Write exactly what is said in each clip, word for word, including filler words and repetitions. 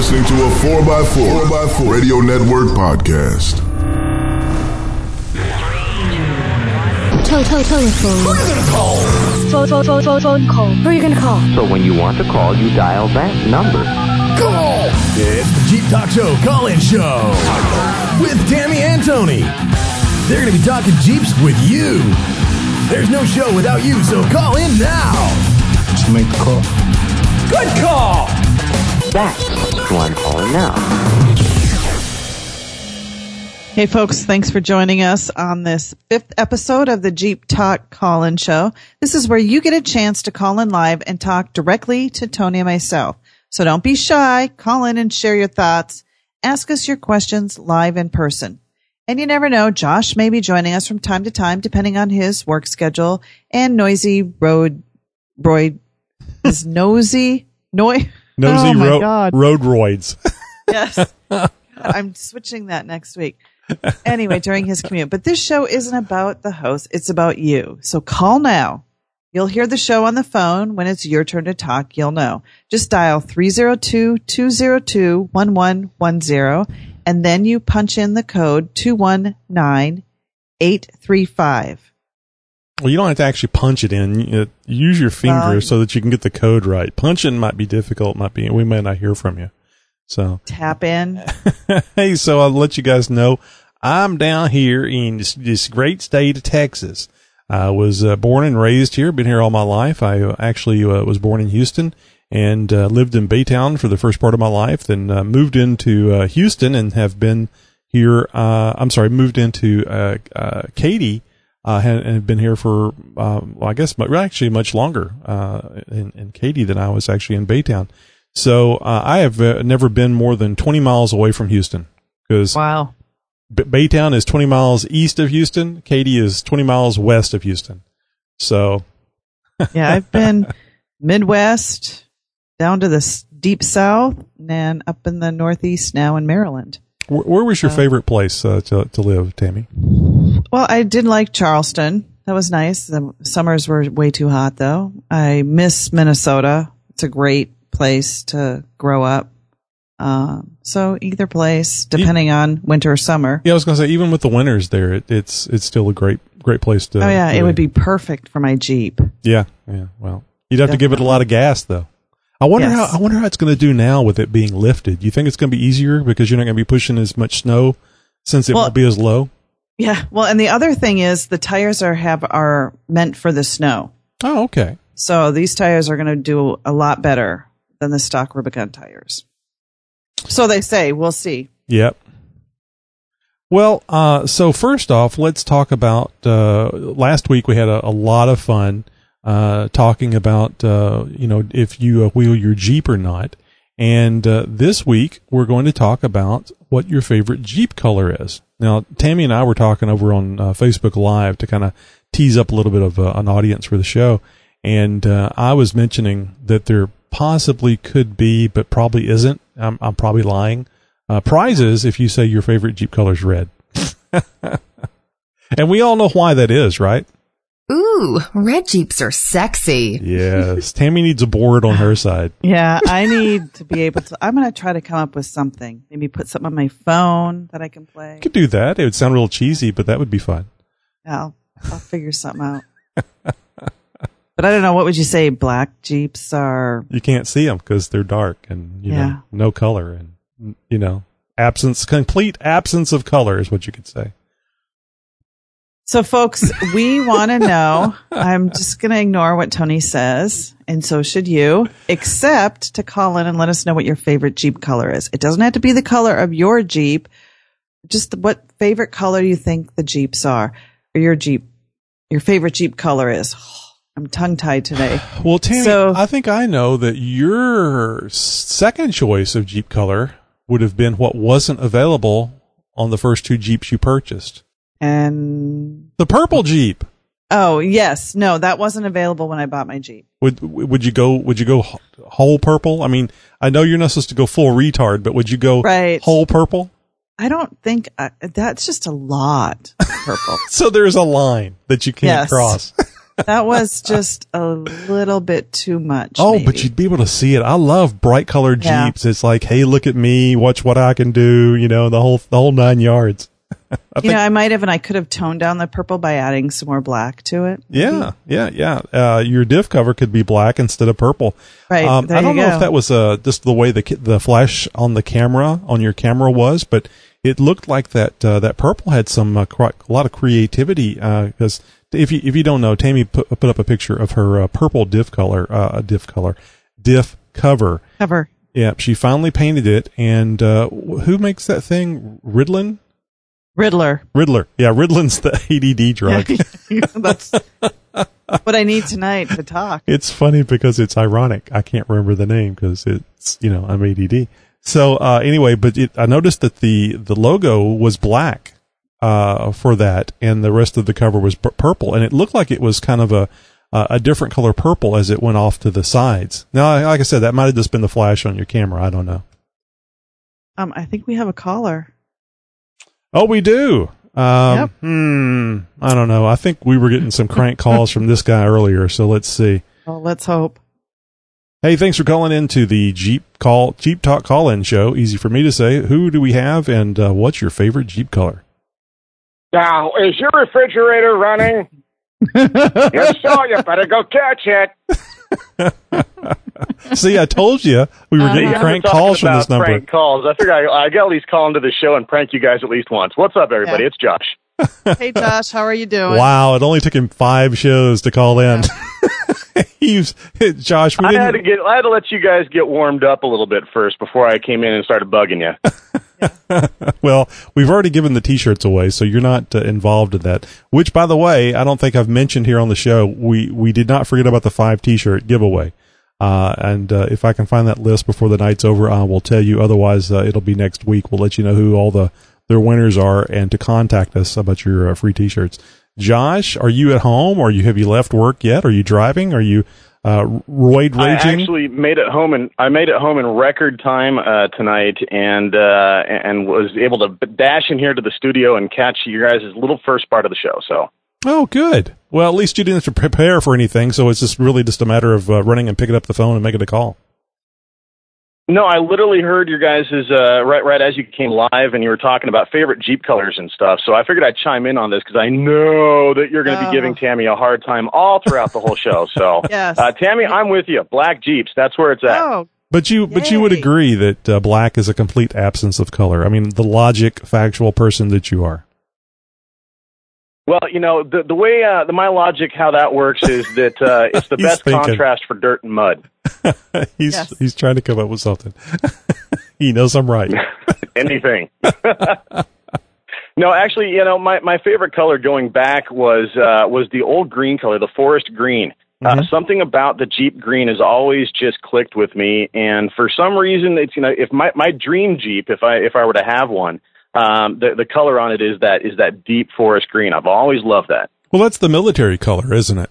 listening to a four by four, four by four Radio Network podcast. Telephone. Who are you going to call? Phone, phone, phone, phone, phone call. Who are you going to call? So when you want to call, you dial that number. Call! It's the Jeep Talk Show call-in show with Tammy and Tony. They're going to be talking Jeeps with you. There's no show without you, so call in now. Did you make the call? Good call! That's who I'm calling now. Hey folks, thanks for joining us on this fifth episode of the Jeep Talk Call-In Show. This is where you get a chance to call in live and talk directly to Tony and myself. So don't be shy, call in and share your thoughts. Ask us your questions live in person. And you never know, Josh may be joining us from time to time depending on his work schedule and noisy road, roid, his nosy, noi, nosy oh my ro- God. road roids. Yes, I'm switching that next week. Anyway, during his commute. But this show isn't about the host. It's about you. So call now. You'll hear the show on the phone. When it's your turn to talk, you'll know. Just dial three oh two, two oh two, one one one oh, and then you punch in the code two one nine, eight three five. Well, you don't have to actually punch it in. Use your finger um, so that you can get the code right. Punching might be difficult. Might be. We might not hear from you. So tap in. Hey, so I'll let you guys know I'm down here in this, this great state of Texas. I was uh, born and raised here, been here all my life. I actually uh, was born in Houston and uh, lived in Baytown for the first part of my life, then uh, moved into uh, Houston and have been here. Uh, I'm sorry, moved into uh, uh, Katy uh, and have been here for, uh, well, I guess, actually much longer uh, in, in Katy than I was actually in Baytown. So uh, I have uh, never been more than twenty miles away from Houston. Cause wow. B- Baytown is twenty miles east of Houston. Katy is twenty miles west of Houston. So. Yeah, I've been Midwest, down to the deep south, and up in the northeast now in Maryland. Where, where was your uh, favorite place uh, to, to live, Tammy? Well, I did like Charleston. That was nice. The summers were way too hot, though. I miss Minnesota. It's a great place to grow up. Um, so either place, depending yeah. on winter or summer. Yeah, I was going to say, even with the winters there, it, it's it's still a great great place to. Oh yeah, really. It would be perfect for my Jeep. Yeah, yeah. Well, you'd have Definitely. to give it a lot of gas though. I wonder yes. how I wonder how it's going to do now with it being lifted. You think it's going to be easier because you're not going to be pushing as much snow since it well, won't be as low? Yeah. Well, and the other thing is the tires are have are meant for the snow. Oh, okay. So these tires are going to do a lot better than the stock Rubicon tires. So they say. We'll see. Yep. Well, uh, so first off, let's talk about, uh, last week we had a, a lot of fun, uh, talking about, uh, you know, if you uh, wheel your Jeep or not. And, uh, this week we're going to talk about what your favorite Jeep color is. Now, Tammy and I were talking over on uh, Facebook Live to kind of tease up a little bit of uh, an audience for the show. And, uh, I was mentioning that there possibly could be, but probably isn't. I'm, I'm probably lying. Uh, prizes if you say your favorite Jeep color is red. And we all know why that is, right? Ooh, red Jeeps are sexy. Yes. Tammy needs a board on her side. Yeah, I need to be able to. I'm going to try to come up with something. Maybe put something on my phone that I can play. You could do that. It would sound a little cheesy, but that would be fun. I'll, I'll figure something out. But I don't know. What would you say? Black Jeeps are. You can't see them because they're dark and you yeah. know no color and you know absence, complete absence of color is what you could say. So, folks, we want to know. I'm just going to ignore what Tony says, and so should you, except to call in and let us know what your favorite Jeep color is. It doesn't have to be the color of your Jeep. Just what favorite color you think the Jeeps are, or your Jeep, your favorite Jeep color is. I'm tongue-tied today. Well, Tammy, so, I think I know that your second choice of Jeep color would have been what wasn't available on the first two Jeeps you purchased. And the purple Jeep. Oh, yes. No, that wasn't available when I bought my Jeep. Would would you go would you go whole purple? I mean, I know you're not supposed to go full retard, but would you go right. whole purple? I don't think I, that's just a lot of purple. So there's a line that you can't yes. cross. That was just a little bit too much. Oh, maybe. But you'd be able to see it. I love bright colored yeah. Jeeps. It's like, hey, look at me, watch what I can do. You know, the whole the whole nine yards. I you think, know, I might have, and I could have toned down the purple by adding some more black to it. Yeah, yeah, yeah. Uh, your diff cover could be black instead of purple. Right. Um, I don't know go. if that was uh, just the way the the flash on the camera on your camera was, but it looked like that uh, that purple had some uh, cr- a lot of creativity because. Uh, If you if you don't know, Tammy put, put up a picture of her uh, purple diff color, uh, diff color, diff cover. Cover. Yeah, she finally painted it. And uh, who makes that thing? Riddlin? Riddler. Riddler. Yeah, Riddlin's the A D D drug. That's what I need tonight to talk. It's funny because it's ironic. I can't remember the name because it's, you know, I'm A D D. So uh, anyway, but it, I noticed that the, the logo was black. Uh, for that, and the rest of the cover was pur- purple, and it looked like it was kind of a uh, a different color purple as it went off to the sides. Now, like I said, that might have just been the flash on your camera. I don't know. Um, I think we have a caller. Oh, we do. Um, yep. Hmm. I don't know. I think we were getting some crank calls from this guy earlier, so let's see. Well, let's hope. Hey, thanks for calling into the Jeep call Jeep Talk call-in show. Easy for me to say. Who do we have, and uh, what's your favorite Jeep color? Now, is your refrigerator running? If so, you better go catch it. See, I told you we were uh, getting crank calls from this number. Prank calls. I figured I, I got at least call into the show and prank you guys at least once. What's up, everybody? Yeah. It's Josh. Hey, Josh, how are you doing? Wow, it only took him five shows to call in. Yeah. He's Josh. We I didn't... had to get. I had to let you guys get warmed up a little bit first before I came in and started bugging you. Well, we've already given the T-shirts away, so you're not uh, involved in that. Which, by the way, I don't think I've mentioned here on the show. We we did not forget about the five T-shirt giveaway, uh, and uh, if I can find that list before the night's over, I will tell you. Otherwise, uh, it'll be next week. We'll let you know who all the their winners are and to contact us about your uh, free T-shirts. Josh, are you at home? Or you have you left work yet? Are you driving? Are you? Uh, roid raging. I actually made it home, and I made it home in record time uh, tonight, and uh, and was able to dash in here to the studio and catch you guys' little first part of the show. So, oh, good. Well, at least you didn't have to prepare for anything, so it's just really just a matter of uh, running and picking up the phone and making a call. No, I literally heard your guys' uh, right right as you came live, and you were talking about favorite Jeep colors and stuff. So I figured I'd chime in on this because I know that you're going to oh. be giving Tammy a hard time all throughout the whole show. So, yes. uh, Tammy, I'm with you. Black Jeeps, that's where it's at. Oh. But you, Yay. but you would agree that uh, black is a complete absence of color. I mean, the logic, factual person that you are. Well, you know, the the way uh, the my logic how that works is that uh, it's the best thinking. Contrast for dirt and mud. he's yes. he's trying to come up with something. He knows I'm right. Anything. No, actually, you know, my, my favorite color going back was uh, was the old green color, the forest green. Mm-hmm. Uh, something about the Jeep green has always just clicked with me, and for some reason, it's you know, if my, my dream Jeep, if I if I were to have one. Um, the, the color on it is that is that deep forest green. I've always loved that. Well, that's the military color, isn't it?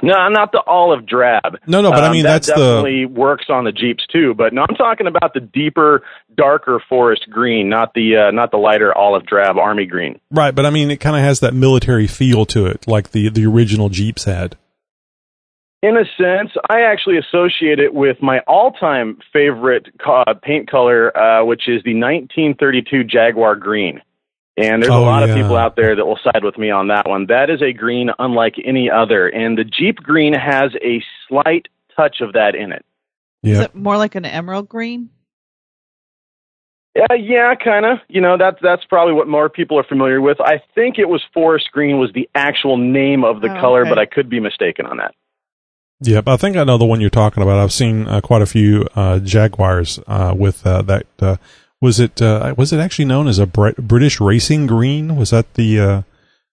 No, not the olive drab. No, no, but um, I mean, that that's definitely the... works on the Jeeps too. But no, I'm talking about the deeper, darker forest green, not the uh, not the lighter olive drab army green. Right, but I mean, it kind of has that military feel to it, like the, the original Jeeps had. In a sense, I actually associate it with my all-time favorite uh, paint color, uh, which is the nineteen thirty-two Jaguar green. And there's oh, a lot yeah. of people out there that will side with me on that one. That is a green unlike any other, and the Jeep green has a slight touch of that in it. Yep. Is it more like an emerald green? Uh, yeah, kind of. You know, that, that's probably what more people are familiar with. I think it was forest green was the actual name of the oh, color, okay. but I could be mistaken on that. Yep, I think I know the one you're talking about. I've seen uh, quite a few uh, Jaguars uh, with uh, that. Uh, was it uh, was it actually known as a Br- British Racing Green? Was that the? Uh,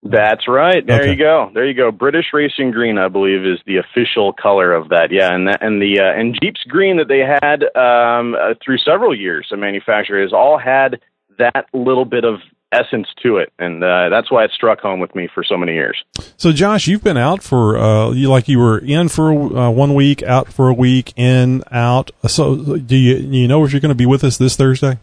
That's right. There okay. you go. There you go. British Racing Green, I believe, is the official color of that. Yeah, and that, and the uh, and Jeep's green that they had um, uh, through several years, the manufacturers all had that little bit of. Essence to it, and uh, that's why it struck home with me for so many years. So, Josh, you've been out for uh, you like you were in for uh, one week, out for a week, in out. So, do you you know if you're going to be with us this Thursday?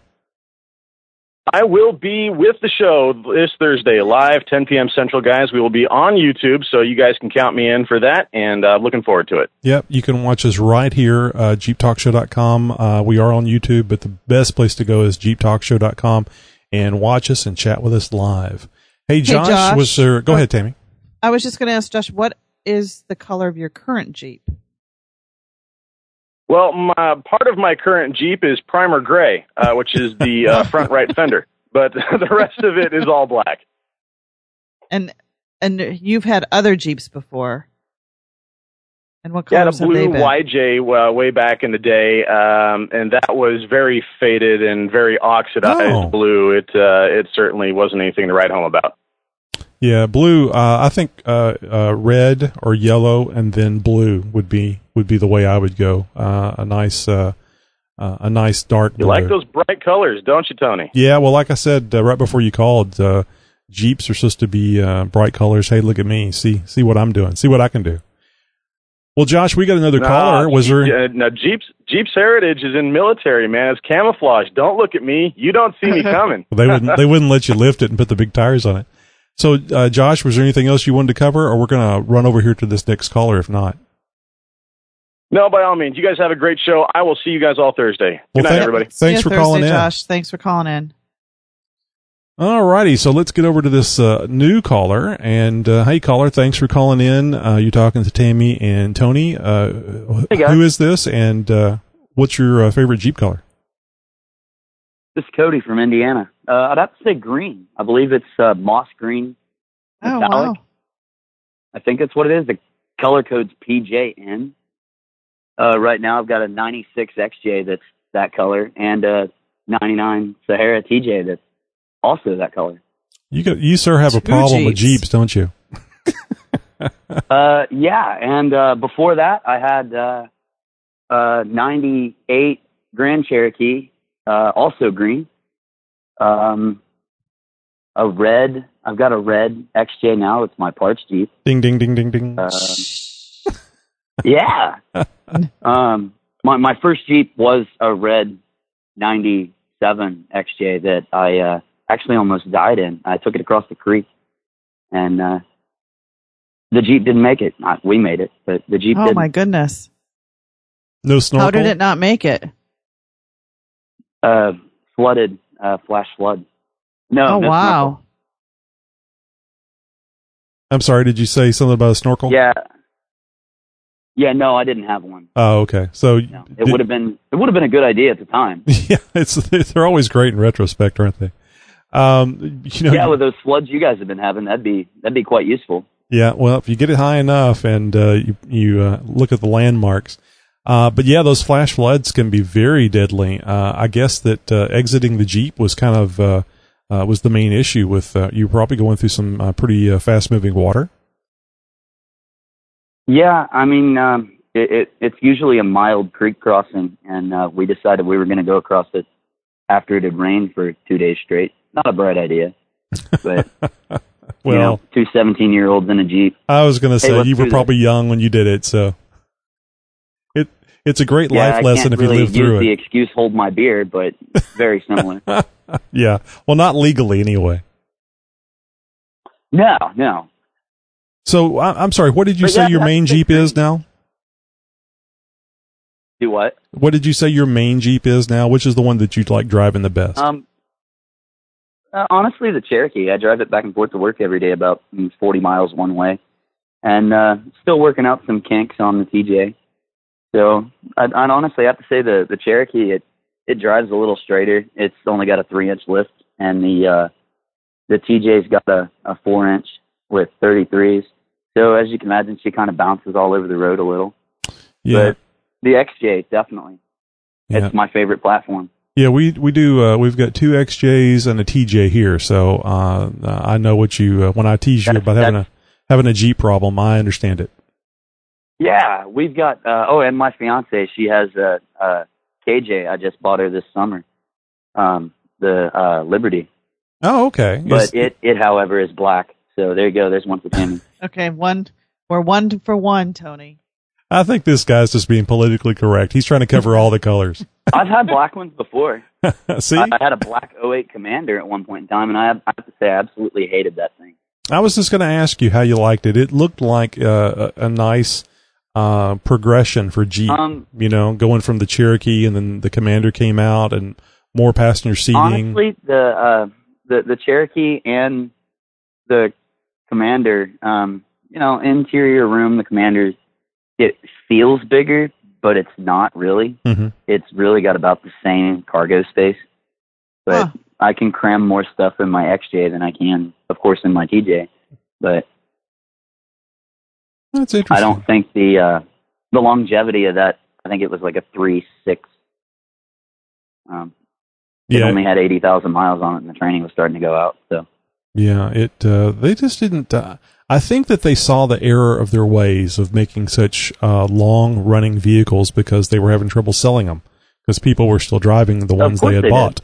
I will be with the show this Thursday, live, ten p.m. Central, guys. We will be on YouTube, so you guys can count me in for that, and uh, looking forward to it. Yep, you can watch us right here, uh, Jeep Talk Show dot com. Uh, we are on YouTube, but the best place to go is Jeep Talk Show dot com, and watch us and chat with us live. Hey, Josh, hey, Josh. was there? Go uh, ahead, Tammy. I was just going to ask, Josh, what is the color of your current Jeep? Well, my, part of my current Jeep is primer gray, uh, which is the uh, front right fender, but the rest of it is all black. And and you've had other Jeeps before, and what colors have they been? Yeah, a blue Y J uh, way back in the day, um, and that was very faded and very oxidized oh. blue. It uh, it certainly wasn't anything to write home about. Yeah, blue. Uh, I think uh, uh, red or yellow, and then blue would be would be the way I would go. Uh, a nice, uh, uh, a nice dark blue. You like those bright colors, don't you, Tony? Yeah. Well, like I said uh, right before you called, uh, Jeeps are supposed to be uh, bright colors. Hey, look at me. See, see what I'm doing. See what I can do. Well, Josh, we got another nah, caller. Was there? Uh, now, Jeep's Jeep's heritage is in military, man. It's camouflage. Don't look at me. You don't see me coming. Well, they wouldn't. They wouldn't let you lift it and put the big tires on it. So, uh, Josh, was there anything else you wanted to cover, or we're going to run over here to this next caller if not? No, by all means. You guys have a great show. I will see you guys all Thursday. Well, Good night, th- everybody. Thanks for Thursday, calling in. Josh. Thanks for calling in. All righty. So let's get over to this uh, new caller. And, uh, hey, caller, thanks for calling in. Uh, you're talking to Tammy and Tony. Uh, hey, guys. Who is this, and uh, what's your uh, favorite Jeep color? This is Cody from Indiana. Uh, I'd have to say green. I believe it's uh, moss green. Oh, wow. I think that's what it is. The color code's P J N. Uh, right now I've got a ninety-six X J that's that color, and a ninety-nine Sahara T J that's also that color. You got, you, sir, have a problem Jeeps. with Jeeps, don't you? uh, yeah, and uh, before that I had uh, uh, ninety-eight Grand Cherokee, uh, also green. Um, a red, I've got a red X J now. It's my parts Jeep. Ding, ding, ding, ding, ding. Uh, yeah. Um, my, my first Jeep was a red ninety-seven X J that I, uh, actually almost died in. I took it across the creek, and, uh, the Jeep didn't make it. Not, we made it, but the Jeep oh, didn't. Oh my goodness. No snorkel? How did it not make it? Uh, flooded. Uh, flash flood. No. Oh, no wow. Snorkel. I'm sorry, did you say something about a snorkel? Yeah. Yeah, no, I didn't have one. Oh, okay. So no, it would have been it would have been a good idea at the time. Yeah, it's they're always great in retrospect, aren't they? Um, you know, yeah, with those floods you guys have been having, that'd be that'd be quite useful. Yeah, well, if you get it high enough and uh, you you uh, look at the landmarks. Uh, but yeah, those flash floods can be very deadly. Uh, I guess that, uh, exiting the Jeep was kind of, uh, uh, was the main issue with, uh, you probably going through some uh, pretty uh, fast moving water. Yeah. I mean, um, it, it, it's usually a mild creek crossing, and, uh, we decided we were going to go across it after it had rained for two days straight. Not a bright idea, but well, you know, two seventeen year olds in a Jeep. I was going to say, hey, you were probably this. young when you did it. So. It's a great yeah, life lesson if really you live through it. I can't use the excuse, hold my beer, but very similar. Yeah. Well, not legally anyway. No, no. So, I, I'm sorry, what did you but say that, your main Jeep thing. is now? Do what? What did you say your main Jeep is now? Which is the one that you like driving the best? Um, uh, honestly, the Cherokee. I drive it back and forth to work every day, about forty miles one way. And uh, still working out some kinks on the T J. So I'd, I'd honestly have to say the, the Cherokee, it, it drives a little straighter. It's only got a three-inch lift, and the uh, the T J's got a, a four-inch with thirty-threes. So as you can imagine, she kind of bounces all over the road a little. Yeah. But the X J, definitely. Yeah. It's my favorite platform. Yeah, we, we do. Uh, we've got two X Js and a T J here, so uh, I know what you uh, – when I tease you that's, about having a, having a Jeep problem, I understand it. Yeah, we've got, uh, oh, and my fiance, she has a, a K J. I just bought her this summer, um, the uh, Liberty. Oh, okay. But yes. it, it, however, is black. So there you go. There's one for Tammy. Okay, one. We're one for one, Tony. I think this guy's just being politically correct. He's trying to cover all the colors. I've had black ones before. See? I, I had a black oh eight Commander at one point in time, and I have, I have to say I absolutely hated that thing. I was just going to ask you how you liked it. It looked like uh, a, a nice uh, progression for Jeep, um, you know, going from the Cherokee, and then the Commander came out, and more passenger seating. Honestly, the uh, the, the Cherokee and the Commander, um, you know, interior room, the Commander's, it feels bigger, but it's not really. Mm-hmm. It's really got about the same cargo space, but huh. I can cram more stuff in my X J than I can, of course, in my T J. But that's interesting. I don't think the uh, the longevity of that. I think it was like a three six. Um, it yeah. only had eighty thousand miles on it, and the training was starting to go out. So yeah, it uh, they just didn't. Uh, I think that they saw the error of their ways of making such uh, long-running vehicles because they were having trouble selling them because people were still driving the ones they had they bought.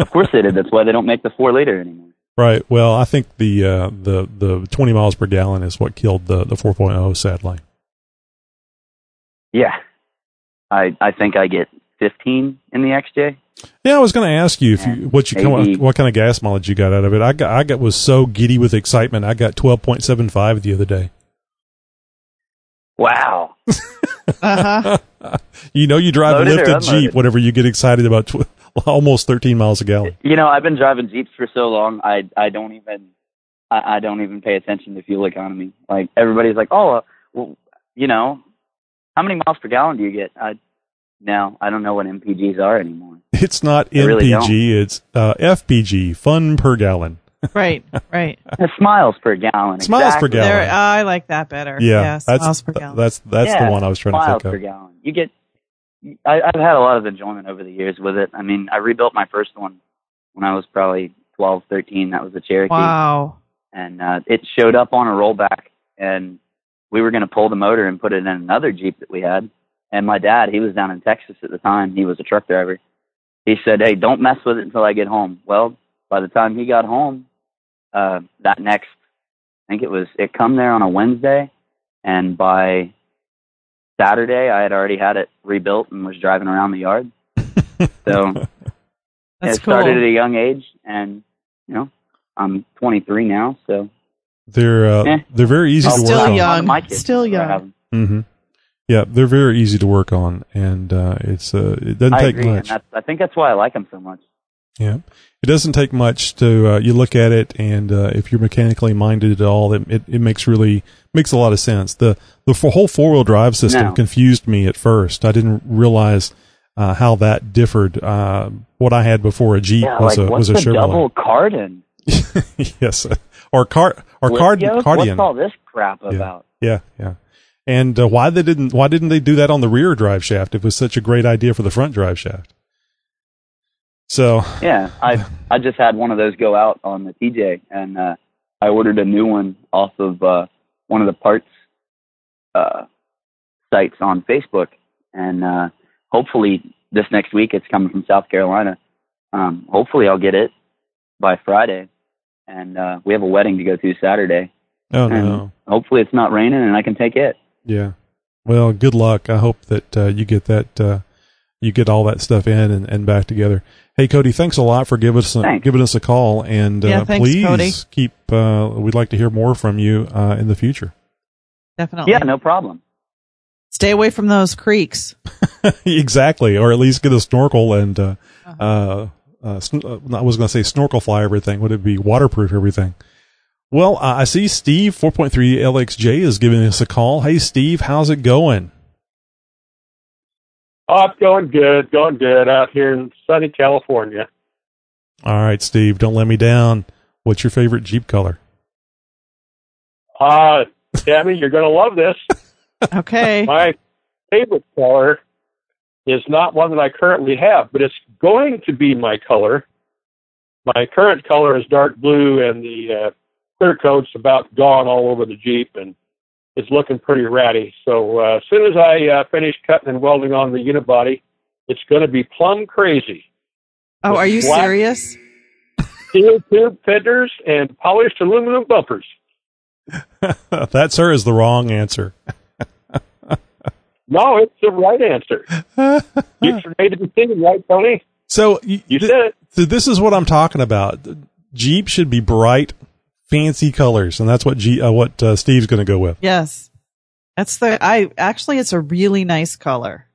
Of course they did. That's why they don't make the four liter anymore. Right. Well, I think the uh, the the twenty miles per gallon is what killed the, the four point oh, sadly. Yeah. I I think I get fifteen in the X J. Yeah, I was going to ask you if you, what you what, what kind of gas mileage you got out of it. I got, I got was so giddy with excitement. I got twelve point seven five the other day. Wow! Uh-huh. You know, you drive loaded a lifted Jeep whenever you get excited about tw- almost thirteen miles a gallon. You know, I've been driving Jeeps for so long. I I don't even I, I don't even pay attention to fuel economy. Like everybody's like, oh, uh, well, you know, how many miles per gallon do you get? I No, I don't know what M P Gs are anymore. It's not I M P G, really it's uh, F P G, fun per gallon. Right, right. It's miles per gallon. Smiles exactly. per gallon. Oh, I like that better. Yeah, yeah that's, miles per gallon. That's that's yeah, the one I was trying to think of. Miles per gallon. You get. I, I've had a lot of enjoyment over the years with it. I mean, I rebuilt my first one when I was probably twelve, thirteen. That was the Cherokee. Wow. And uh, it showed up on a rollback, and we were going to pull the motor and put it in another Jeep that we had. And my dad, he was down in Texas at the time. He was a truck driver. He said, hey, don't mess with it until I get home. Well, by the time he got home, uh, that next, I think it was, it come there on a Wednesday. And by Saturday, I had already had it rebuilt and was driving around the yard. So That's it started cool. at a young age. And, you know, I'm twenty-three now. So they're uh, eh. they're very easy I'll to work young. on. My kids still young. Mm-hmm. Yeah, they're very easy to work on, and uh, it's uh, it doesn't I take agree, much. And that's, I think that's why I like them so much. Yeah, it doesn't take much to uh, you look at it, and uh, if you're mechanically minded at all, it, it it makes really makes a lot of sense. the The whole four wheel drive system no. confused me at first. I didn't realize uh, how that differed. Uh, what I had before a Jeep yeah, was like, a what's was a the Chevrolet. Double Cardan. Yes, or car or Cardan. What's all this crap about? Yeah, yeah. yeah. And uh, why they didn't why didn't they do that on the rear drive shaft? It was such a great idea for the front drive shaft. So yeah, I I just had one of those go out on the T J, and uh, I ordered a new one off of uh, one of the parts uh, sites on Facebook, and uh, hopefully this next week it's coming from South Carolina. Um, hopefully I'll get it by Friday, and uh, we have a wedding to go to Saturday. Oh and no! Hopefully it's not raining, and I can take it. Yeah. Well, good luck. I hope that uh, you get that, uh, you get all that stuff in and, and back together. Hey, Cody, thanks a lot for giving us a, giving us a call, and uh, yeah, thanks, please Cody. keep. Uh, we'd like to hear more from you uh, in the future. Definitely. Yeah, no problem. Stay away from those creeks. Exactly, or at least get a snorkel and. Uh, uh-huh. uh, uh, sn- I was going to say snorkel fly everything. Would it be waterproof everything? Well, uh, I see Steve, four point three L X J, is giving us a call. Hey, Steve, how's it going? Oh, it's going good, going good out here in sunny California. All right, Steve, don't let me down. What's your favorite Jeep color? Uh, Tammy, you're going to love this. Okay. My favorite color is not one that I currently have, but it's going to be my color. My current color is dark blue, and the... Uh, clear coat's about gone all over the Jeep, and it's looking pretty ratty. So uh, as soon as I uh, finish cutting and welding on the unibody, it's going to be plum crazy. Oh, with are you black serious? Steel tube fenders and polished aluminum bumpers. That, sir, is the wrong answer. No, it's the right answer. You created the thing, right, Tony? So you, you th- said it. So this is what I'm talking about. Jeep should be bright, fancy colors, and that's what G- uh, what uh, Steve's going to go with. Yes, that's the. I actually, it's a really nice color.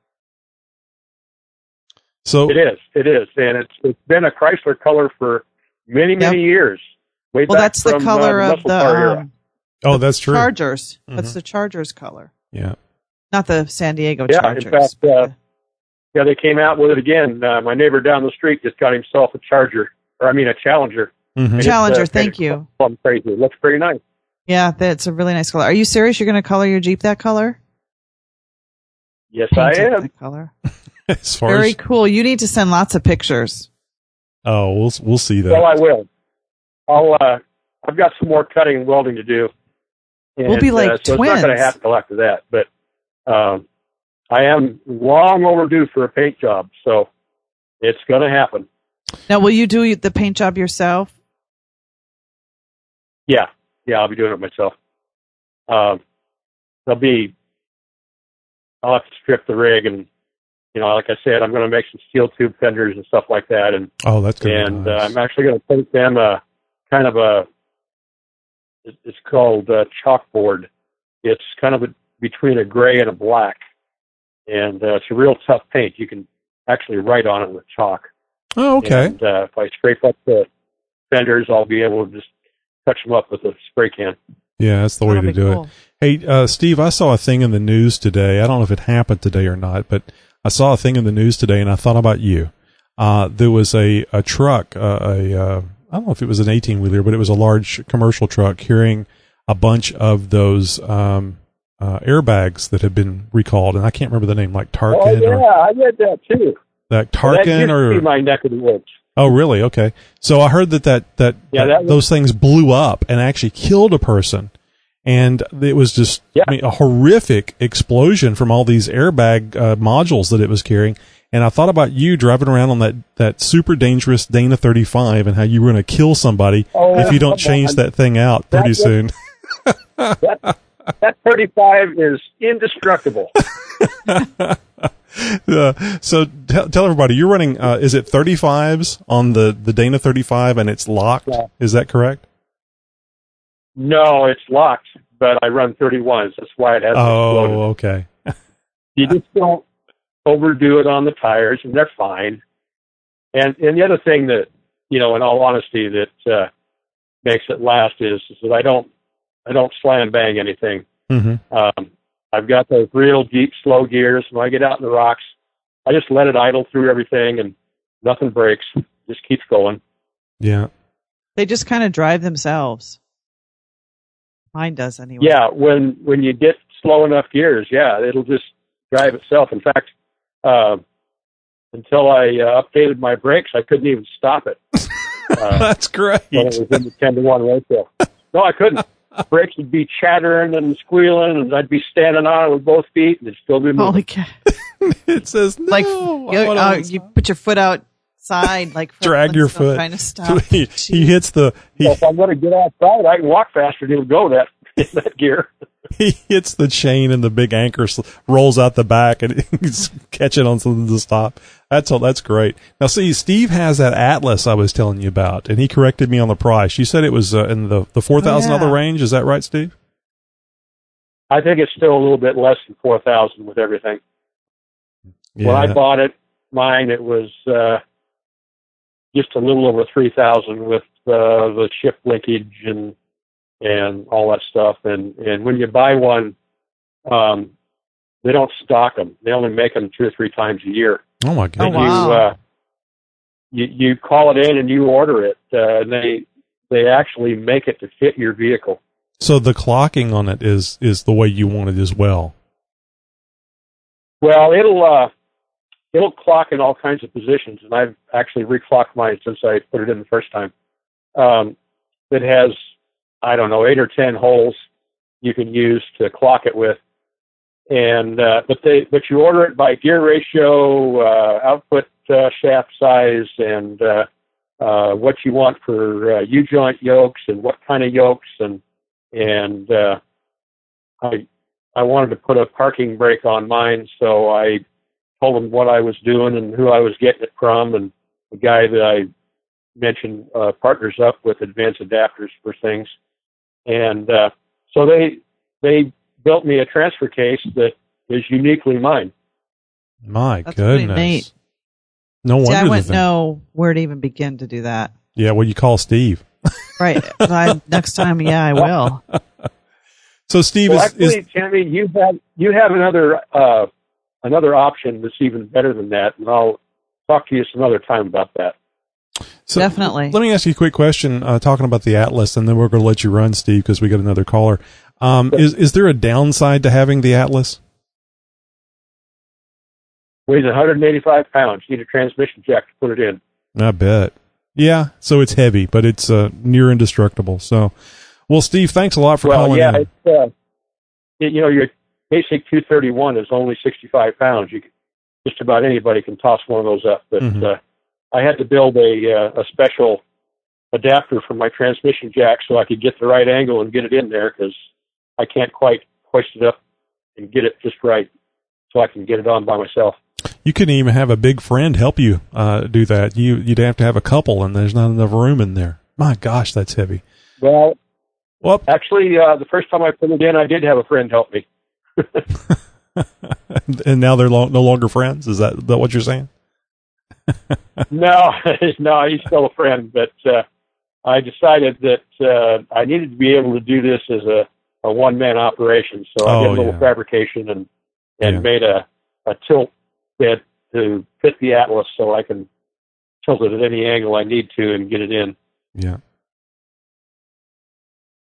So it is. It is, and it's it's been a Chrysler color for many many yep. years. Way well, back that's from, the color uh, of the. the um, oh, that's true. Chargers. Mm-hmm. That's the Chargers color. Yeah. Not the San Diego Chargers. Yeah, in fact, uh, yeah, they came out with it again. Uh, my neighbor down the street just got himself a Charger, or I mean a Challenger. Mm-hmm. Challenger, uh, thank you. Something crazy. It looks pretty nice. Yeah, that's a really nice color. Are you serious? You're going to color your Jeep that color? Yes, Paint I am. That color. As far Very as... cool. You need to send lots of pictures. Oh, we'll we'll see that. Well, I will. I'll. Uh, I've got some more cutting and welding to do. And, we'll be like uh, so twins. It's not going to happen until after that, but. Um, I am long overdue for a paint job, so it's going to happen. Now, will you do the paint job yourself? Yeah, yeah, I'll be doing it myself. Um, there'll be, I'll have to strip the rig, and you know, like I said, I'm going to make some steel tube fenders and stuff like that, and oh, that's good. And nice. uh, I'm actually going to paint them a kind of a. It's called uh, chalkboard. It's kind of a between a gray and a black, and uh, it's a real tough paint. You can actually write on it with chalk. Oh, okay. And, uh, if I scrape up the fenders, I'll be able to just touch them up with a spray can. Yeah, that's the way That'll to do cool. it. Hey, uh, Steve, I saw a thing in the news today. I don't know if it happened today or not, but I saw a thing in the news today, and I thought about you. Uh, there was a, a truck, uh, a, uh, I don't know if it was an eighteen-wheeler, but it was a large commercial truck carrying a bunch of those um, – Uh, airbags that have been recalled, and I can't remember the name, like Tarkin. Oh yeah, or, I read that too. That Tarkin, that used or to be my neck of the woods. Oh really? Okay. So I heard that that that, yeah, that, that those things blew up and actually killed a person, and it was just yeah. I mean, a horrific explosion from all these airbag uh, modules that it was carrying. And I thought about you driving around on that that super dangerous Dana thirty-five and how you were going to kill somebody oh, if you don't change on. that thing out pretty that, soon. That, That thirty-five is indestructible. uh, so t- tell everybody, you're running, uh, is it thirty-fives on the, the Dana thirty-five and it's locked? Yeah. Is that correct? No, it's locked, but I run thirty-ones. That's why it hasn't exploded. Oh, okay. You just don't overdo it on the tires, and they're fine. And and the other thing that, you know, in all honesty, that uh, makes it last is, is that I don't, I don't slam bang anything. Mm-hmm. Um, I've got those real deep, slow gears. When I get out in the rocks, I just let it idle through everything, and nothing breaks. It just keeps going. Yeah. They just kind of drive themselves. Mine does anyway. Yeah, when when you get slow enough gears, yeah, it'll just drive itself. In fact, uh, until I uh, updated my brakes, I couldn't even stop it. Uh, That's great. It was in the ten to one ratio. No, I couldn't. Brakes would be chattering and squealing, and I'd be standing on it with both feet, and it'd still be moving. Holy cow. It says, no. Like, you, uh, you put your foot outside, like, drag your foot. Trying to stop. He, he hits the. He, well, if I'm going to get outside, I can walk faster, and it'll go that, that gear. He hits the chain, and the big anchor rolls out the back, and he's catching on something to stop. That's all. That's great. Now, see, Steve has that Atlas I was telling you about, and he corrected me on the price. You said it was uh, in the, the four thousand dollars oh, yeah. range. Is that right, Steve? I think it's still a little bit less than four thousand dollars with everything. Yeah. When I bought it, mine, it was uh, just a little over three thousand dollars with uh, the shift linkage and and all that stuff. And, and when you buy one, um, they don't stock them. They only make them two or three times a year. Oh, my goodness. Oh, wow. You, uh, you, you call it in and you order it, uh, and they they actually make it to fit your vehicle. So the clocking on it is, is the way you want it as well? Well, it'll uh, it'll clock in all kinds of positions, and I've actually re-clocked mine since I put it in the first time. Um, it has... I don't know, eight or ten holes you can use to clock it with, and uh, but they but you order it by gear ratio, uh, output uh, shaft size, and uh, uh, what you want for uh, U-joint yokes and what kind of yokes, and and uh, I I wanted to put a parking brake on mine, so I told him what I was doing and who I was getting it from, and the guy that I mentioned uh, partners up with Advanced Adapters for things. And uh, so they they built me a transfer case that is uniquely mine. My That's goodness. Pretty neat. No wonder. See, I wouldn't know where to even begin to do that. Yeah, well, you call Steve. Right. I, next time, yeah, I will. So, Steve, well, is, actually, is... Tammy, you have you have another uh, another option that's even better than that, and I'll talk to you some other time about that. So definitely. Let me ask you a quick question, uh, talking about the Atlas, and then we're going to let you run, Steve, because we got another caller. Um, is is there a downside to having the Atlas? Weighs one hundred eighty-five pounds. You need a transmission jack to put it in. I bet. Yeah, so it's heavy, but it's uh, near indestructible. So, well, Steve, thanks a lot for well, calling yeah, in. It's, uh, it, you know, your basic two thirty-one is only sixty-five pounds. You can, just about anybody can toss one of those up, but mm-hmm. uh, I had to build a uh, a special adapter for my transmission jack so I could get the right angle and get it in there, because I can't quite hoist it up and get it just right so I can get it on by myself. You couldn't even have a big friend help you uh, do that. You, you'd have to have a couple, and there's not enough room in there. My gosh, that's heavy. Well, well actually, uh, the first time I put it in, I did have a friend help me. And now they're lo- no longer friends? Is that, that what you're saying? no, no, he's still a friend, but uh, I decided that uh, I needed to be able to do this as a, a one-man operation, so I oh, did a little yeah. fabrication and, and yeah. made a, a tilt bed to fit the Atlas so I can tilt it at any angle I need to and get it in. Yeah.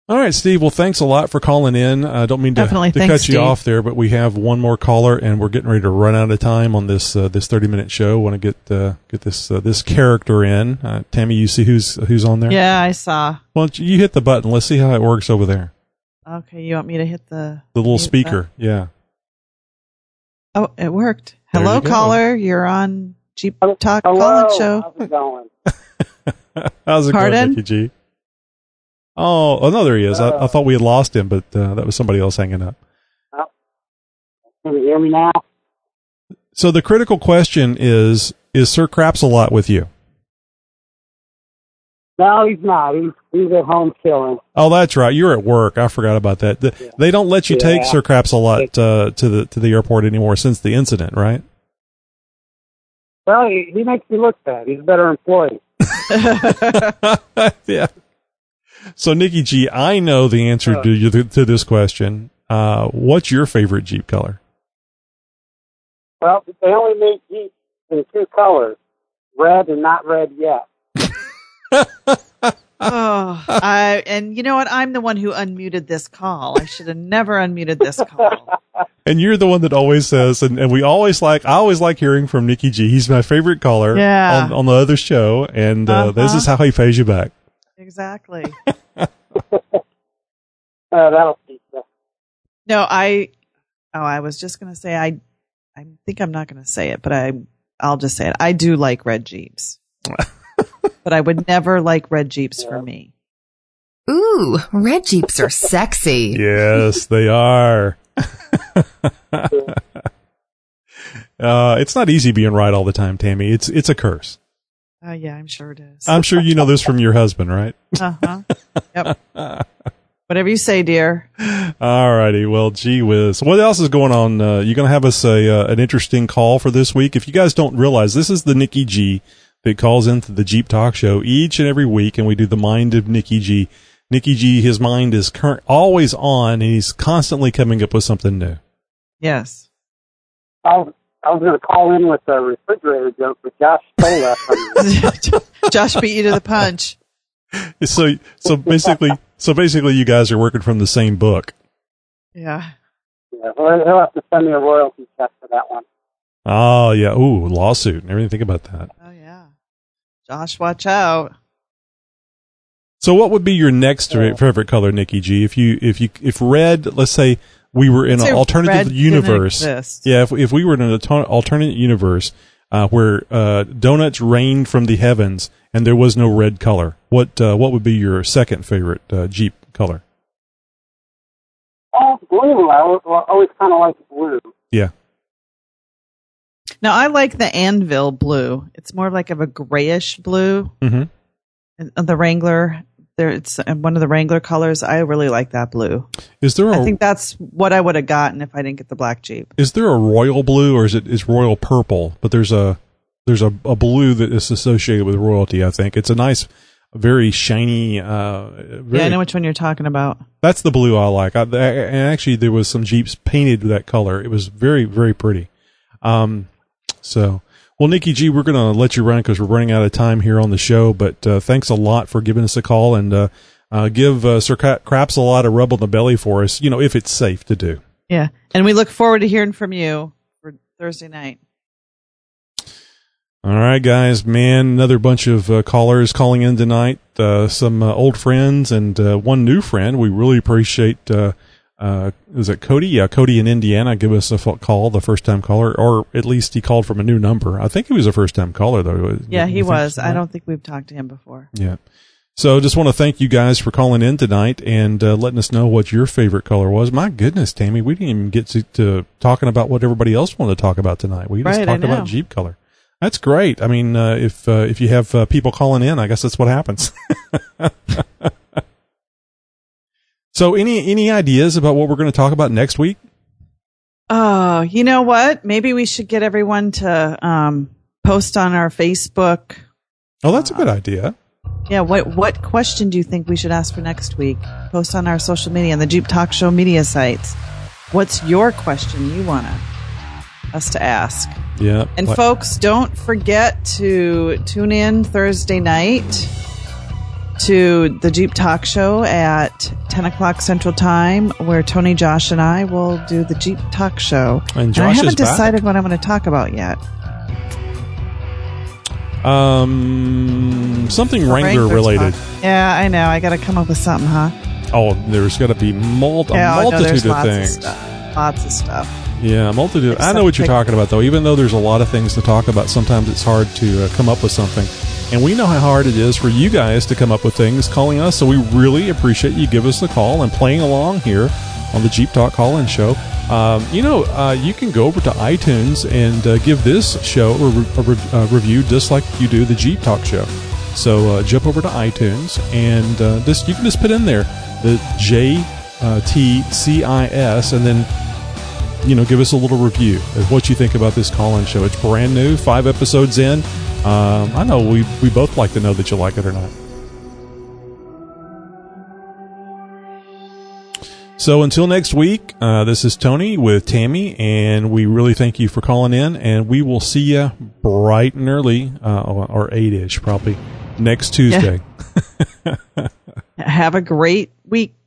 All right, Steve. Well, thanks a lot for calling in. I uh, don't mean to, to thanks, cut you Steve. Off there, but we have one more caller, and we're getting ready to run out of time on this uh, this thirty-minute show. Want to get uh, get this uh, this character in. Uh, Tammy, you see who's who's on there? Yeah, I saw. Well, you hit the button. Let's see how it works over there. Okay, you want me to hit the... The little speaker, the... yeah. Oh, it worked. Hello, you caller. You're on Jeep Talk Calling Show. How's it going? How's it Pardon? Going, Mickey G? Oh, oh, no, there he is. Uh, I, I thought we had lost him, but uh, that was somebody else hanging up. Uh, can you hear me now? So the critical question is, is Sir Craps-a-Lot with you? No, he's not. He's, he's at home chilling. Oh, that's right. You're at work. I forgot about that. The, yeah. They don't let you yeah. take Sir Craps-a-Lot uh, to the to the airport anymore since the incident, right? Well, he, he makes me look bad. He's a better employee. yeah. So, Nikki G, I know the answer oh. to to this question. Uh, what's your favorite Jeep color? Well, they only make Jeeps in two colors, red and not red yet. oh, I, and you know what? I'm the one who unmuted this call. I should have never unmuted this call. And you're the one that always says, and, and we always like, I always like hearing from Nikki G. He's my favorite caller yeah. on, on the other show. And uh, uh-huh. this is how he pays you back. Exactly. uh, that'll be so. No, I, oh, I was just going to say, I, I think I'm not going to say it, but I, I'll just say it. I do like red Jeeps. But I would never like red Jeeps yeah. for me. Ooh, red Jeeps are sexy. Yes, they are. uh, it's not easy being right all the time, Tammy. It's it's a curse. Oh, uh, yeah, I'm sure it is. I'm sure you know this from your husband, right? Uh-huh. Yep. Whatever you say, dear. All righty. Well, gee whiz. What else is going on? Uh, you're going to have us a, uh, an interesting call for this week. If you guys don't realize, this is the Nikki G that calls into the Jeep Talk Show each and every week, and we do the mind of Nikki G. Nikki G, his mind is current, always on, and he's constantly coming up with something new. Yes. I was, I was going to call in with a refrigerator joke, but Josh stole that from me. Josh beat you to the punch. So, so basically, so basically, you guys are working from the same book. Yeah. Yeah. Well, he'll have to send me a royalty check for that one. Oh yeah. Ooh, lawsuit. Never even think about that. Oh yeah. Josh, watch out. So, what would be your next yeah. favorite color, Nikki G? If you, if you, if red, let's say we were in an alternative universe. Yeah, if if we were in an alternate universe uh, where uh, donuts rained from the heavens and there was no red color, what uh, what would be your second favorite uh, Jeep color? Oh, blue, I always kind of like blue. Yeah. Now, I like the Anvil blue. It's more like of a grayish blue. Mm-hmm. And the Wrangler, there it's one of the Wrangler colors. I really like that blue. Is there? A, I think that's what I would have gotten if I didn't get the black Jeep. Is there a royal blue, or is it is royal purple? But there's a there's a, a blue that is associated with royalty. I think it's a nice, very shiny. Uh, very, yeah, I know which one you're talking about. That's the blue I like. I, I, and actually, there was some Jeeps painted with that color. It was very very pretty. Um, so. Well, Nikki G, we're going to let you run because we're running out of time here on the show, but uh, thanks a lot for giving us a call, and uh, uh, give uh, Sir Craps a lot of rub on the belly for us, you know, if it's safe to do. Yeah, and we look forward to hearing from you for Thursday night. All right, guys, man, another bunch of uh, callers calling in tonight, uh, some uh, old friends and uh, one new friend. We really appreciate uh Uh, is it Cody? Yeah, Cody in Indiana gave us a call, the first-time caller, or at least he called from a new number. I think he was a first-time caller, though. Yeah, he was. I don't think we've talked to him before. Yeah. So just want to thank you guys for calling in tonight and uh, letting us know what your favorite color was. My goodness, Tammy, we didn't even get to, to talking about what everybody else wanted to talk about tonight. We just right, talked about Jeep color. That's great. I mean, uh, if uh, if you have uh, people calling in, I guess that's what happens. So any any ideas about what we're going to talk about next week? Oh, you know what? Maybe we should get everyone to um, post on our Facebook. Oh, that's uh, a good idea. Yeah. What what question do you think we should ask for next week? Post on our social media, on the Jeep Talk Show media sites. What's your question you want us to ask? Yeah. And what? Folks, don't forget to tune in Thursday night to the Jeep Talk Show at ten o'clock Central Time, where Tony, Josh, and I will do the Jeep Talk Show. And, Josh and I haven't decided back. what I'm going to talk about yet. Um, Something Wrangler Wrangler's related. Talk. Yeah, I know. I got to come up with something, huh? Oh, there's got to be mul- yeah, a multitude no, of lots things. Of stuff. Lots of stuff. Yeah, multitude. There's I know what you're talking about, though. Even though there's a lot of things to talk about, sometimes it's hard to uh, come up with something. And we know how hard it is for you guys to come up with things calling us, so we really appreciate you give us the call and playing along here on the Jeep Talk Call-In Show. Um, you know, uh, you can go over to iTunes and uh, give this show a, re- a, re- a review just like you do the Jeep Talk Show. So uh, jump over to iTunes, and uh, this, you can just put in there the J T C I S, and then, you know, give us a little review of what you think about this call-in show. It's brand new, five episodes in. Um, I know we, we both like to know that you like it or not. So until next week, uh, this is Tony with Tammy, and we really thank you for calling in, and we will see you bright and early, uh, or eight-ish probably, next Tuesday. Yeah. Have a great week.